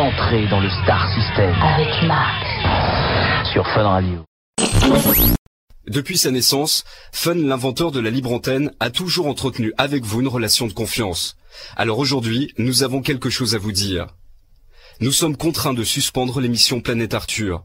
Entrez dans le Star System avec Max sur Fun Radio. Depuis sa naissance, Fun, l'inventeur de la libre antenne, a toujours entretenu avec vous une relation de confiance. Alors aujourd'hui, nous avons quelque chose à vous dire. Nous sommes contraints de suspendre l'émission Planète Arthur.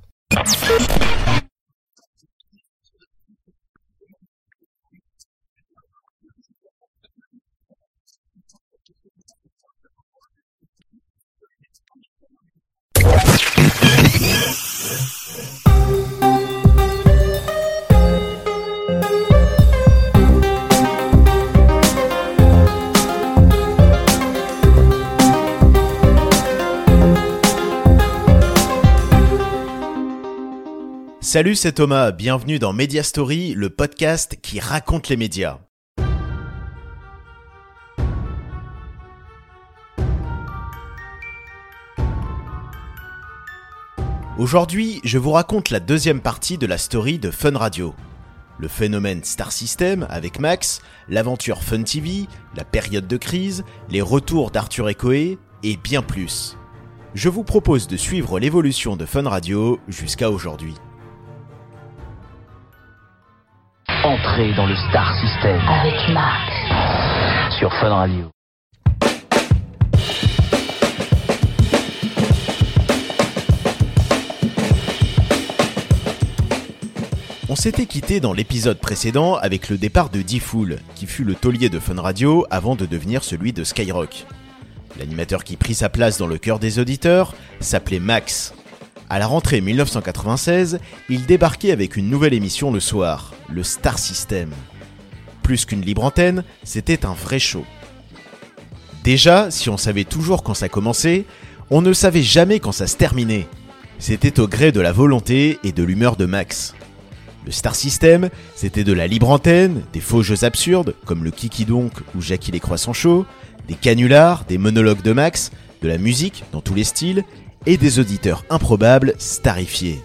Salut, c'est Thomas, bienvenue dans MediaStory, le podcast qui raconte les médias. Aujourd'hui, je vous raconte la deuxième partie de la story de Fun Radio. Le phénomène Star System avec Max, l'aventure Fun TV, la période de crise, les retours d'Arthur et Cauet, et bien plus. Je vous propose de suivre l'évolution de Fun Radio jusqu'à aujourd'hui. Entrez dans le Star System avec Max sur Fun Radio. On s'était quitté dans l'épisode précédent avec le départ de Difool, qui fut le taulier de Fun Radio avant de devenir celui de Skyrock. L'animateur qui prit sa place dans le cœur des auditeurs s'appelait Max. À la rentrée 1996, il débarquait avec une nouvelle émission le soir, le Star System. Plus qu'une libre antenne, c'était un vrai show. Déjà, si on savait toujours quand ça commençait, on ne savait jamais quand ça se terminait. C'était au gré de la volonté et de l'humeur de Max. Le Star System, c'était de la libre antenne, des faux jeux absurdes comme le Kiki donc ou Jackie les Croissants chauds, des canulars, des monologues de Max, de la musique dans tous les styles et des auditeurs improbables starifiés.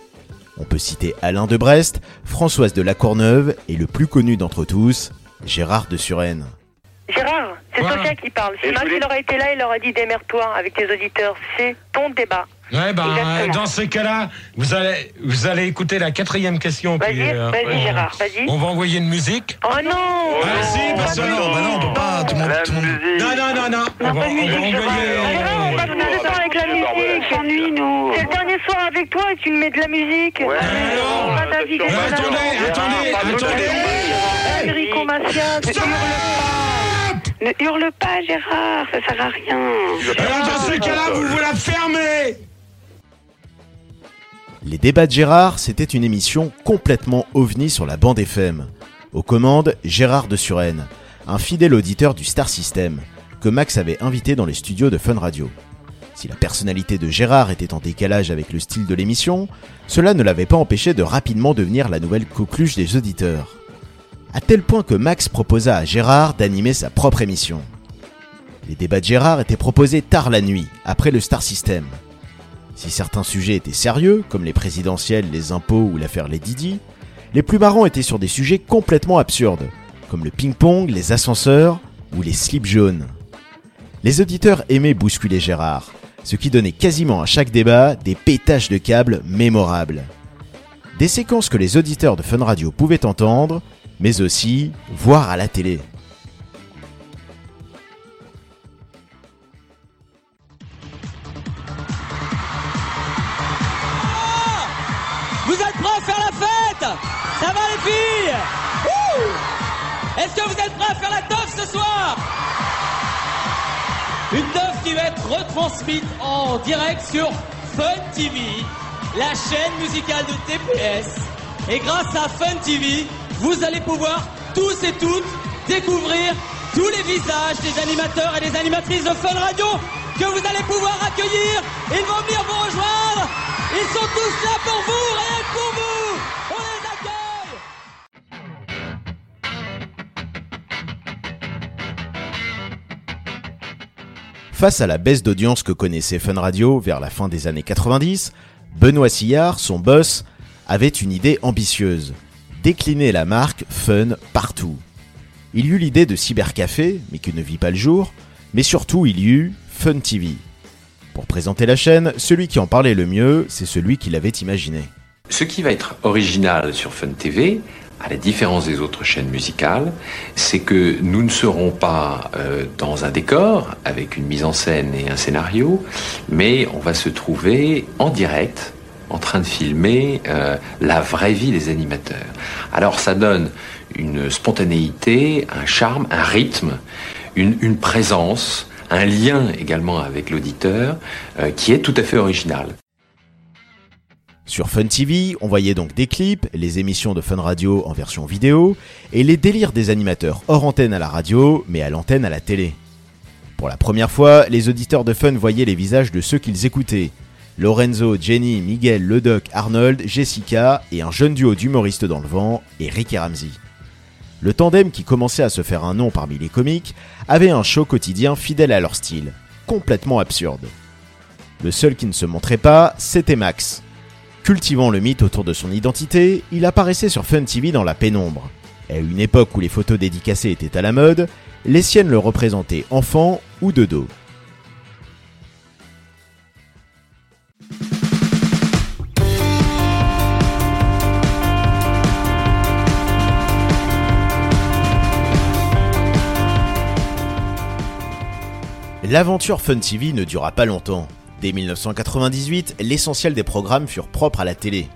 On peut citer Alain de Brest, Françoise de la Courneuve et le plus connu d'entre tous, Gérard de Suresnes. Gérard, c'est voilà. Sophia qui parle. Si Max il aurait été là, il aurait dit démerde-toi avec tes auditeurs. C'est ton débat. Ouais, dans ces cas-là, vous allez écouter la quatrième question. Vas-y, Gérard, vas-y. On va envoyer une musique. Oh non. Vas-y, parce que non, on peut pas. Non. On passe plus de temps avec la musique. On s'ennuie, nous. C'est le dernier soir avec toi et tu me mets de la musique. Ouais, non. Attendez. Enrico Macias. Ne hurle pas, Gérard, ça sert à rien. Alors dans ce cas-là, vous la fermez. Les débats de Gérard, c'était une émission complètement ovni sur la bande FM. Aux commandes, Gérard de Suresnes, un fidèle auditeur du Star System, que Max avait invité dans les studios de Fun Radio. Si la personnalité de Gérard était en décalage avec le style de l'émission, cela ne l'avait pas empêché de rapidement devenir la nouvelle coqueluche des auditeurs. À tel point que Max proposa à Gérard d'animer sa propre émission. Les débats de Gérard étaient proposés tard la nuit, après le Star System. Si certains sujets étaient sérieux, comme les présidentielles, les impôts ou l'affaire Les Didi, les plus marrants étaient sur des sujets complètement absurdes, comme le ping-pong, les ascenseurs ou les slips jaunes. Les auditeurs aimaient bousculer Gérard, ce qui donnait quasiment à chaque débat des pétages de câbles mémorables. Des séquences que les auditeurs de Fun Radio pouvaient entendre, mais aussi voir à la télé. Vous êtes prêts à faire la fête? Ça va les filles? Est-ce que vous êtes prêts à faire la teuf ce soir? Une teuf qui va être retransmise en direct sur Fun TV, la chaîne musicale de TPS. Et grâce à Fun TV, vous allez pouvoir tous et toutes découvrir tous les visages des animateurs et des animatrices de Fun Radio que vous allez pouvoir accueillir. Ils vont venir vous rejoindre. Ils sont tous là pour vous, rien que pour vous. On les accueille. Face à la baisse d'audience que connaissait Fun Radio vers la fin des années 90, Benoît Sillard, son boss, avait une idée ambitieuse. Décliner la marque Fun partout. Il y eut l'idée de cybercafé, mais qui ne vit pas le jour, mais surtout il y eut Fun TV. Pour présenter la chaîne, celui qui en parlait le mieux, c'est celui qui l'avait imaginé. Ce qui va être original sur Fun TV, à la différence des autres chaînes musicales, c'est que nous ne serons pas dans un décor avec une mise en scène et un scénario, mais on va se trouver en direct en train de filmer la vraie vie des animateurs. Alors ça donne une spontanéité, un charme, un rythme, une présence, un lien également avec l'auditeur qui est tout à fait original. Sur Fun TV, on voyait donc des clips, les émissions de Fun Radio en version vidéo et les délires des animateurs hors antenne à la radio, mais à l'antenne à la télé. Pour la première fois, les auditeurs de Fun voyaient les visages de ceux qu'ils écoutaient. Lorenzo, Jenny, Miguel, Ledoc, Arnold, Jessica et un jeune duo d'humoristes dans le vent, Eric et Ramsey. Le tandem qui commençait à se faire un nom parmi les comiques avait un show quotidien fidèle à leur style, complètement absurde. Le seul qui ne se montrait pas, c'était Max. Cultivant le mythe autour de son identité, il apparaissait sur Fun TV dans la pénombre. À une époque où les photos dédicacées étaient à la mode, les siennes le représentaient enfant ou de dos. L'aventure Fun TV ne dura pas longtemps. Dès 1998, l'essentiel des programmes furent propres à la télé.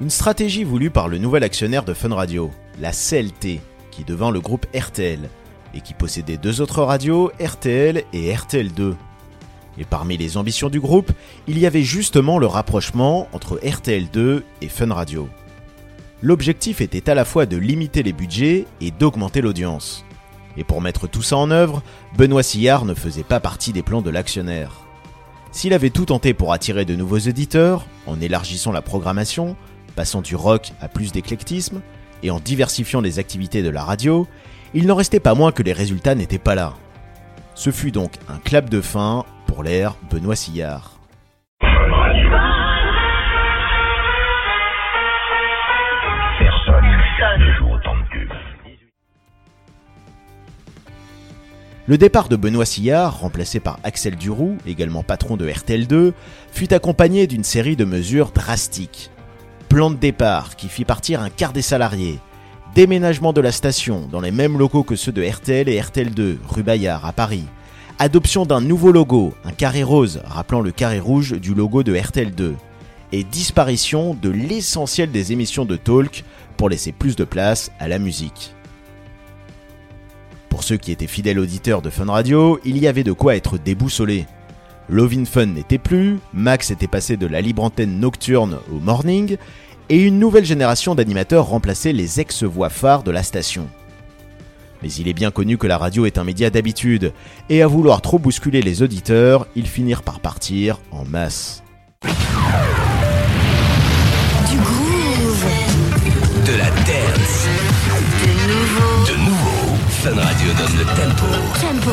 Une stratégie voulue par le nouvel actionnaire de Fun Radio, la CLT, qui devint le groupe RTL, et qui possédait deux autres radios, RTL et RTL2. Et parmi les ambitions du groupe, il y avait justement le rapprochement entre RTL2 et Fun Radio. L'objectif était à la fois de limiter les budgets et d'augmenter l'audience. Et pour mettre tout ça en œuvre, Benoît Sillard ne faisait pas partie des plans de l'actionnaire. S'il avait tout tenté pour attirer de nouveaux auditeurs, en élargissant la programmation, passant du rock à plus d'éclectisme, et en diversifiant les activités de la radio, il n'en restait pas moins que les résultats n'étaient pas là. Ce fut donc un clap de fin pour l'ère Benoît Sillard. Le départ de Benoît Sillard, remplacé par Axel Duroux, également patron de RTL2, fut accompagné d'une série de mesures drastiques. Plan de départ qui fit partir un quart des salariés, déménagement de la station dans les mêmes locaux que ceux de RTL et RTL2, rue Bayard à Paris, adoption d'un nouveau logo, un carré rose rappelant le carré rouge du logo de RTL2, et disparition de l'essentiel des émissions de talk pour laisser plus de place à la musique. Pour ceux qui étaient fidèles auditeurs de Fun Radio, il y avait de quoi être déboussolés. Lovin' Fun n'était plus, Max était passé de la libre antenne nocturne au morning, et une nouvelle génération d'animateurs remplaçait les ex-voix phares de la station. Mais il est bien connu que la radio est un média d'habitude, et à vouloir trop bousculer les auditeurs, ils finirent par partir en masse. Du groove, de la dance, de nouveau. Fun Radio donne le tempo.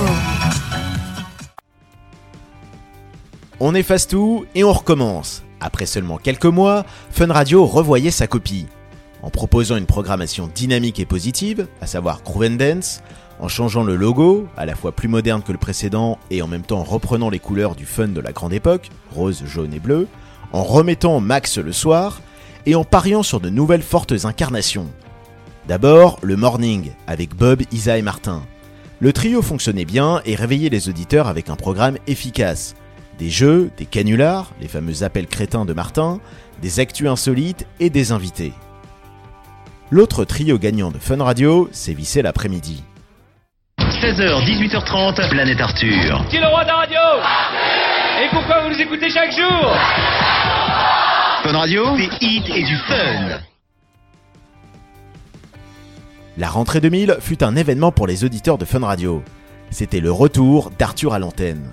On efface tout et on recommence. Après seulement quelques mois, Fun Radio revoyait sa copie. En proposant une programmation dynamique et positive, à savoir Groove and Dance, en changeant le logo, à la fois plus moderne que le précédent et en même temps reprenant les couleurs du fun de la grande époque, rose, jaune et bleu, en remettant Max le soir et en pariant sur de nouvelles fortes incarnations. D'abord, le morning, avec Bob, Isa et Martin. Le trio fonctionnait bien et réveillait les auditeurs avec un programme efficace. Des jeux, des canulars, les fameux appels crétins de Martin, des actus insolites et des invités. L'autre trio gagnant de Fun Radio sévissait l'après-midi. 16h, 18h30, Planète Arthur. Qui est le roi de la radio ? Arthur ! Et pourquoi vous nous écoutez chaque jour ? Arthur ! Fun Radio, des hits et du fun. La rentrée 2000 fut un événement pour les auditeurs de Fun Radio. C'était le retour d'Arthur à l'antenne.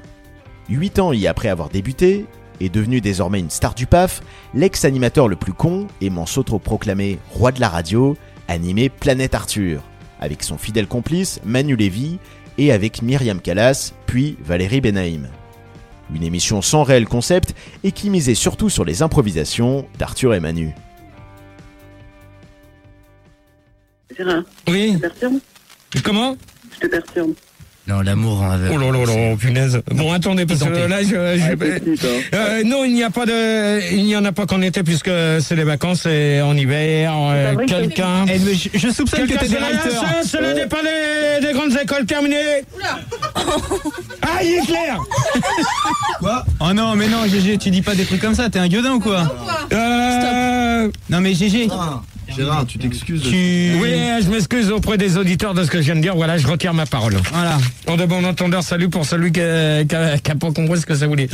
8 ans y après avoir débuté, et devenu désormais une star du PAF, l'ex-animateur le plus con, aimant s'autoproclamer roi de la radio, animait Planète Arthur, avec son fidèle complice Manu Lévy et avec Myriam Callas, puis Valérie Benaïm. Une émission sans réel concept et qui misait surtout sur les improvisations d'Arthur et Manu. Oui. Je te perturbe. Comment ? Je te perturbe. Non, l'amour en aveugle. Oh là là là, punaise. Bon, attendez, parce que là, non, il n'y a pas de, il n'y en a pas qu'en été, puisque c'est les vacances et en hiver, quelqu'un. Je soupçonne que t'es des writers. C'est le départ des grandes écoles terminées. Ah, il est clair. Quoi? Oh non, mais non, Gégé, tu dis pas des trucs comme ça, t'es un gueudin ou quoi? Non, mais Gégé. Gérard, tu t'excuses. Oui, je m'excuse auprès des auditeurs de ce que je viens de dire. Voilà, je retire ma parole. Voilà. En de bon entendeur, salut pour celui qui n'a pas compris ce que ça voulait.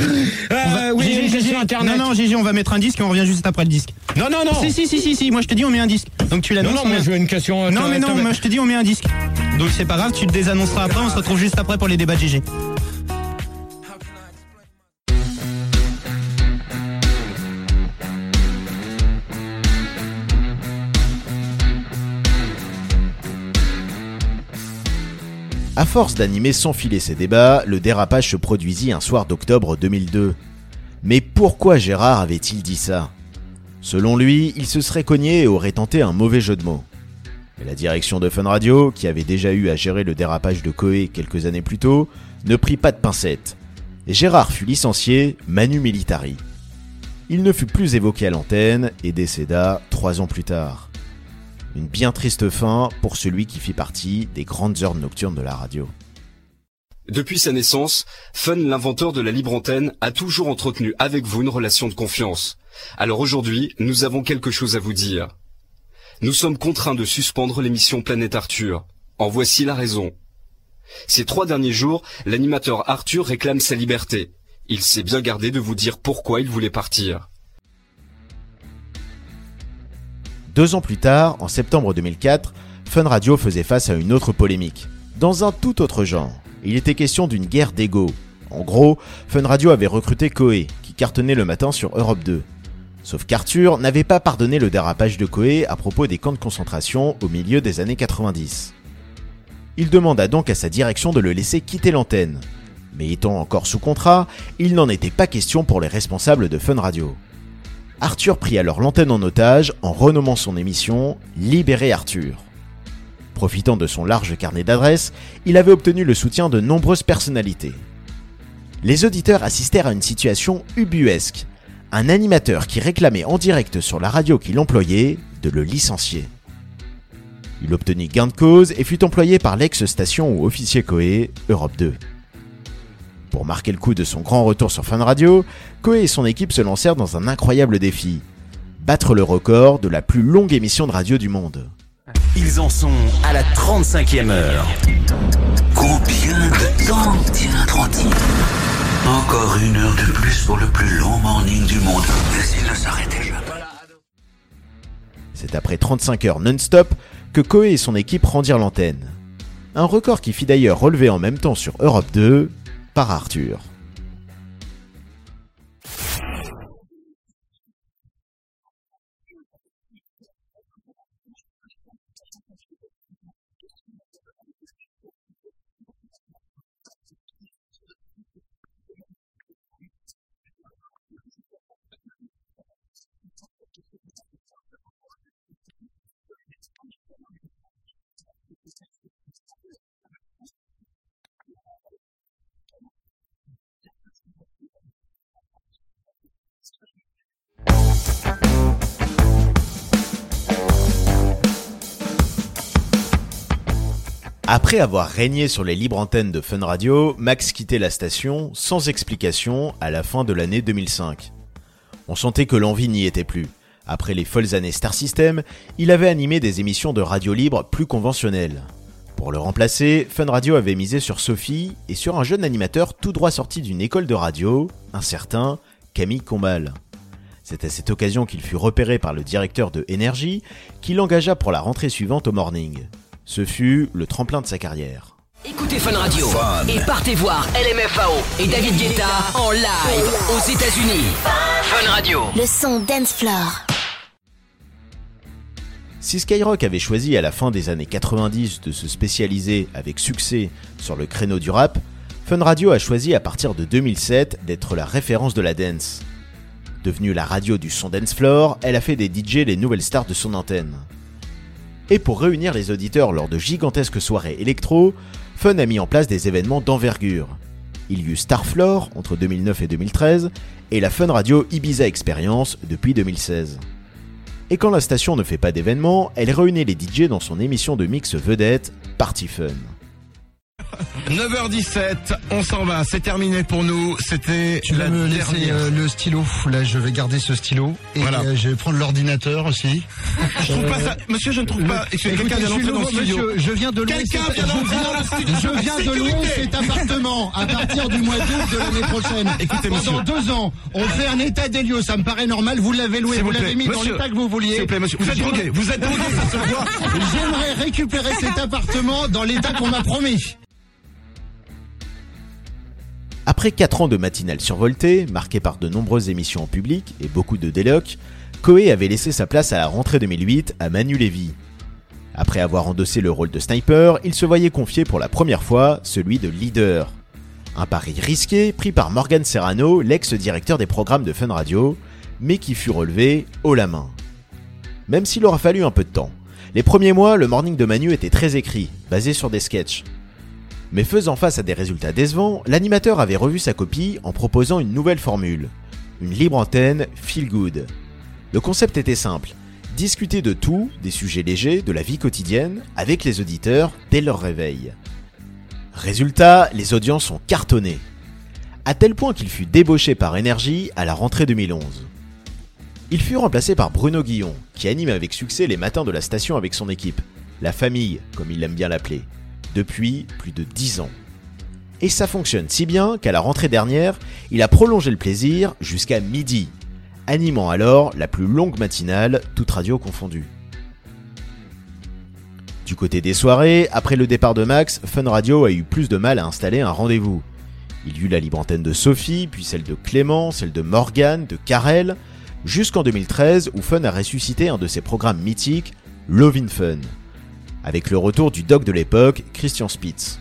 Oui, Gégé, Internet. Non, non, Gégé, on va mettre un disque et on revient juste après le disque. Non, non, non. Si, moi je te dis, on met un disque. Donc tu l'annonces. Non, non, moi je veux une question. Non, mais non, moi je te dis, on met un disque. Donc c'est pas grave, tu le désannonceras après, on se retrouve juste après pour les débats de Gégé. À force d'animer sans filer ses débats, le dérapage se produisit un soir d'octobre 2002. Mais pourquoi Gérard avait-il dit ça? Selon lui, il se serait cogné et aurait tenté un mauvais jeu de mots. Mais la direction de Fun Radio, qui avait déjà eu à gérer le dérapage de Cauet quelques années plus tôt, ne prit pas de pincettes. Et Gérard fut licencié manu militari. Il ne fut plus évoqué à l'antenne et décéda 3 ans plus tard. Une bien triste fin pour celui qui fit partie des grandes heures nocturnes de la radio. Depuis sa naissance, Fun, l'inventeur de la libre antenne, a toujours entretenu avec vous une relation de confiance. Alors aujourd'hui, nous avons quelque chose à vous dire. Nous sommes contraints de suspendre l'émission Planète Arthur. En voici la raison. Ces 3 derniers jours, l'animateur Arthur réclame sa liberté. Il s'est bien gardé de vous dire pourquoi il voulait partir. 2 ans plus tard, en septembre 2004, Fun Radio faisait face à une autre polémique. Dans un tout autre genre, il était question d'une guerre d'ego. En gros, Fun Radio avait recruté Cauet, qui cartonnait le matin sur Europe 2. Sauf qu'Arthur n'avait pas pardonné le dérapage de Cauet à propos des camps de concentration au milieu des années 90. Il demanda donc à sa direction de le laisser quitter l'antenne. Mais étant encore sous contrat, il n'en était pas question pour les responsables de Fun Radio. Arthur prit alors l'antenne en otage en renommant son émission « Libérer Arthur ». Profitant de son large carnet d'adresses, il avait obtenu le soutien de nombreuses personnalités. Les auditeurs assistèrent à une situation ubuesque. Un animateur qui réclamait en direct sur la radio qu'il employait de le licencier. Il obtenit gain de cause et fut employé par l'ex-station ou officier Cauet, Europe 2. Pour marquer le coup de son grand retour sur Fun Radio, Cauet et son équipe se lancèrent dans un incroyable défi. Battre le record de la plus longue émission de radio du monde. Ils en sont à la 35e heure. Combien de temps tiendront-ils ? Encore 1 heure de plus pour le plus long morning du monde. Mais s'ils ne s'arrêtaient jamais. C'est après 35 heures non-stop que Cauet et son équipe rendirent l'antenne. Un record qui fit d'ailleurs relever en même temps sur Europe 2... par Arthur. Après avoir régné sur les libres antennes de Fun Radio, Max quittait la station, sans explication, à la fin de l'année 2005. On sentait que l'envie n'y était plus. Après les folles années Star System, il avait animé des émissions de radio libre plus conventionnelles. Pour le remplacer, Fun Radio avait misé sur Sophie et sur un jeune animateur tout droit sorti d'une école de radio, un certain Camille Combal. C'est à cette occasion qu'il fut repéré par le directeur de NRJ, qui l'engagea pour la rentrée suivante au morning. Ce fut le tremplin de sa carrière. Écoutez Fun Radio et partez voir LMFAO et David Guetta en live aux États-Unis. Fun Radio. Le son dance floor. Si Skyrock avait choisi à la fin des années 90 de se spécialiser avec succès sur le créneau du rap, Fun Radio a choisi à partir de 2007 d'être la référence de la dance. Devenue la radio du son dance floor, elle a fait des DJ les nouvelles stars de son antenne. Et pour réunir les auditeurs lors de gigantesques soirées électro, Fun a mis en place des événements d'envergure. Il y eut Starfloor entre 2009 et 2013 et la Fun Radio Ibiza Experience depuis 2016. Et quand la station ne fait pas d'événements, elle réunit les DJ dans son émission de mix vedette Party Fun. 9h17, on s'en va, c'est terminé pour nous. C'était la dernière. Le stylo, là je vais garder ce stylo et voilà. Je vais prendre l'ordinateur aussi. Je trouve pas ça, monsieur, je ne trouve pas. Quelqu'un vient d'entrer dans le studio. Monsieur, je viens de loin. Cet appartement à partir du mois d'août de l'année prochaine. Écoutez, monsieur. Pendant 2 ans, on fait un état des lieux. Ça me paraît normal. Vous l'avez loué, vous l'avez mis dans l'état que vous vouliez. S'il vous plaît, monsieur. Vous êtes drogué. Ça se voit. J'aimerais récupérer cet appartement dans l'état qu'on m'a promis. Après 4 ans de matinales survoltées, marquées par de nombreuses émissions en public et beaucoup de délocs, Cauet avait laissé sa place à la rentrée 2008 à Manu Lévy. Après avoir endossé le rôle de sniper, il se voyait confier pour la première fois celui de leader. Un pari risqué pris par Morgan Serrano, l'ex-directeur des programmes de Fun Radio, mais qui fut relevé haut la main. Même s'il aura fallu un peu de temps. Les premiers mois, le morning de Manu était très écrit, basé sur des sketchs. Mais faisant face à des résultats décevants, l'animateur avait revu sa copie en proposant une nouvelle formule. Une libre antenne feel good. Le concept était simple. Discuter de tout, des sujets légers, de la vie quotidienne, avec les auditeurs dès leur réveil. Résultat, les audiences ont cartonné. À tel point qu'il fut débauché par NRJ à la rentrée 2011. Il fut remplacé par Bruno Guillon, qui anime avec succès les matins de la station avec son équipe. La famille, comme il aime bien l'appeler. Depuis plus de 10 ans. Et ça fonctionne si bien qu'à la rentrée dernière, il a prolongé le plaisir jusqu'à midi, animant alors la plus longue matinale, toute radio confondue. Du côté des soirées, après le départ de Max, Fun Radio a eu plus de mal à installer un rendez-vous. Il y eut la libre antenne de Sophie, puis celle de Clément, celle de Morgane, de Karel, jusqu'en 2013 où Fun a ressuscité un de ses programmes mythiques, Lovin' Fun. Avec le retour du doc de l'époque, Christian Spitz.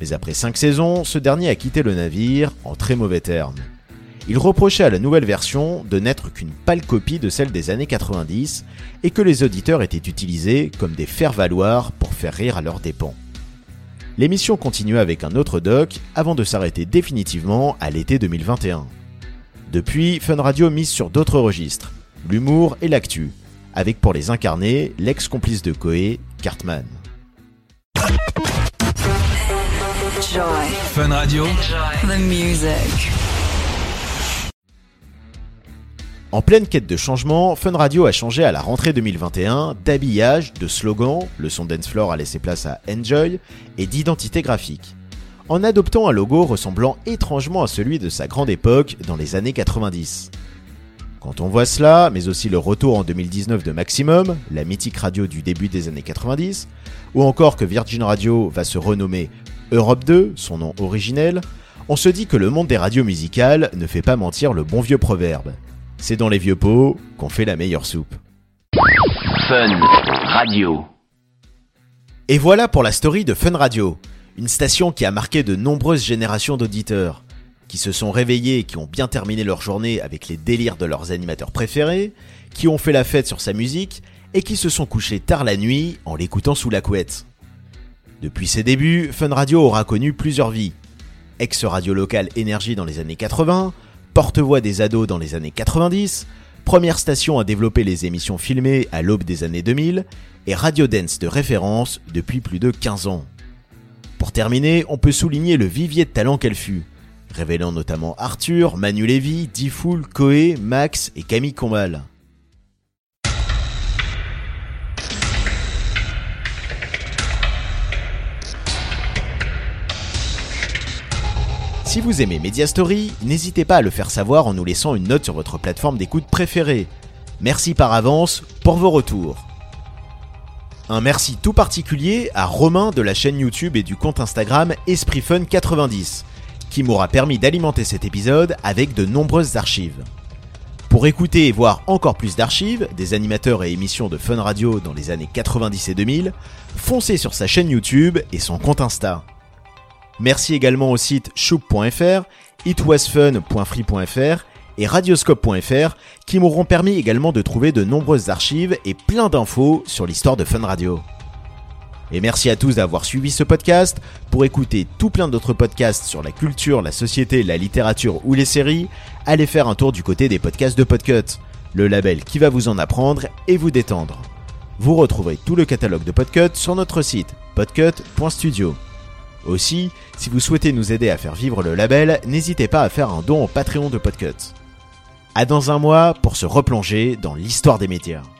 Mais après 5 saisons, ce dernier a quitté le navire en très mauvais termes. Il reprochait à la nouvelle version de n'être qu'une pâle copie de celle des années 90 et que les auditeurs étaient utilisés comme des faire-valoir pour faire rire à leurs dépens. L'émission continua avec un autre doc avant de s'arrêter définitivement à l'été 2021. Depuis, Fun Radio mise sur d'autres registres, l'humour et l'actu, avec pour les incarner l'ex-complice de Cauet, Cartman. Enjoy. Fun Radio. Enjoy the music. En pleine quête de changement, Fun Radio a changé à la rentrée 2021 d'habillage, de slogan, le son dance floor a laissé place à Enjoy, et d'identité graphique, en adoptant un logo ressemblant étrangement à celui de sa grande époque dans les années 90. Quand on voit cela, mais aussi le retour en 2019 de Maximum, la mythique radio du début des années 90, ou encore que Virgin Radio va se renommer Europe 2, son nom originel, on se dit que le monde des radios musicales ne fait pas mentir le bon vieux proverbe. C'est dans les vieux pots qu'on fait la meilleure soupe. Fun Radio. Et voilà pour la story de Fun Radio, une station qui a marqué de nombreuses générations d'auditeurs, qui se sont réveillés et qui ont bien terminé leur journée avec les délires de leurs animateurs préférés, qui ont fait la fête sur sa musique et qui se sont couchés tard la nuit en l'écoutant sous la couette. Depuis ses débuts, Fun Radio aura connu plusieurs vies. Ex-radio locale NRJ dans les années 80, porte-voix des ados dans les années 90, première station à développer les émissions filmées à l'aube des années 2000 et radio dance de référence depuis plus de 15 ans. Pour terminer, on peut souligner le vivier de talent qu'elle fut, révélant notamment Arthur, Manu Lévy, Difool, Cauet, Max et Camille Combal. Si vous aimez MediaStory, n'hésitez pas à le faire savoir en nous laissant une note sur votre plateforme d'écoute préférée. Merci par avance pour vos retours. Un merci tout particulier à Romain de la chaîne YouTube et du compte Instagram EspritFun90, qui m'aura permis d'alimenter cet épisode avec de nombreuses archives. Pour écouter et voir encore plus d'archives des animateurs et émissions de Fun Radio dans les années 90 et 2000, foncez sur sa chaîne YouTube et son compte Insta. Merci également au site choup.fr, itwasfun.free.fr et radioscope.fr qui m'auront permis également de trouver de nombreuses archives et plein d'infos sur l'histoire de Fun Radio. Et merci à tous d'avoir suivi ce podcast. Pour écouter tout plein d'autres podcasts sur la culture, la société, la littérature ou les séries, allez faire un tour du côté des podcasts de Podcut, le label qui va vous en apprendre et vous détendre. Vous retrouverez tout le catalogue de Podcut sur notre site podcut.studio. Aussi, si vous souhaitez nous aider à faire vivre le label, n'hésitez pas à faire un don au Patreon de Podcut. À dans un mois pour se replonger dans l'histoire des médias.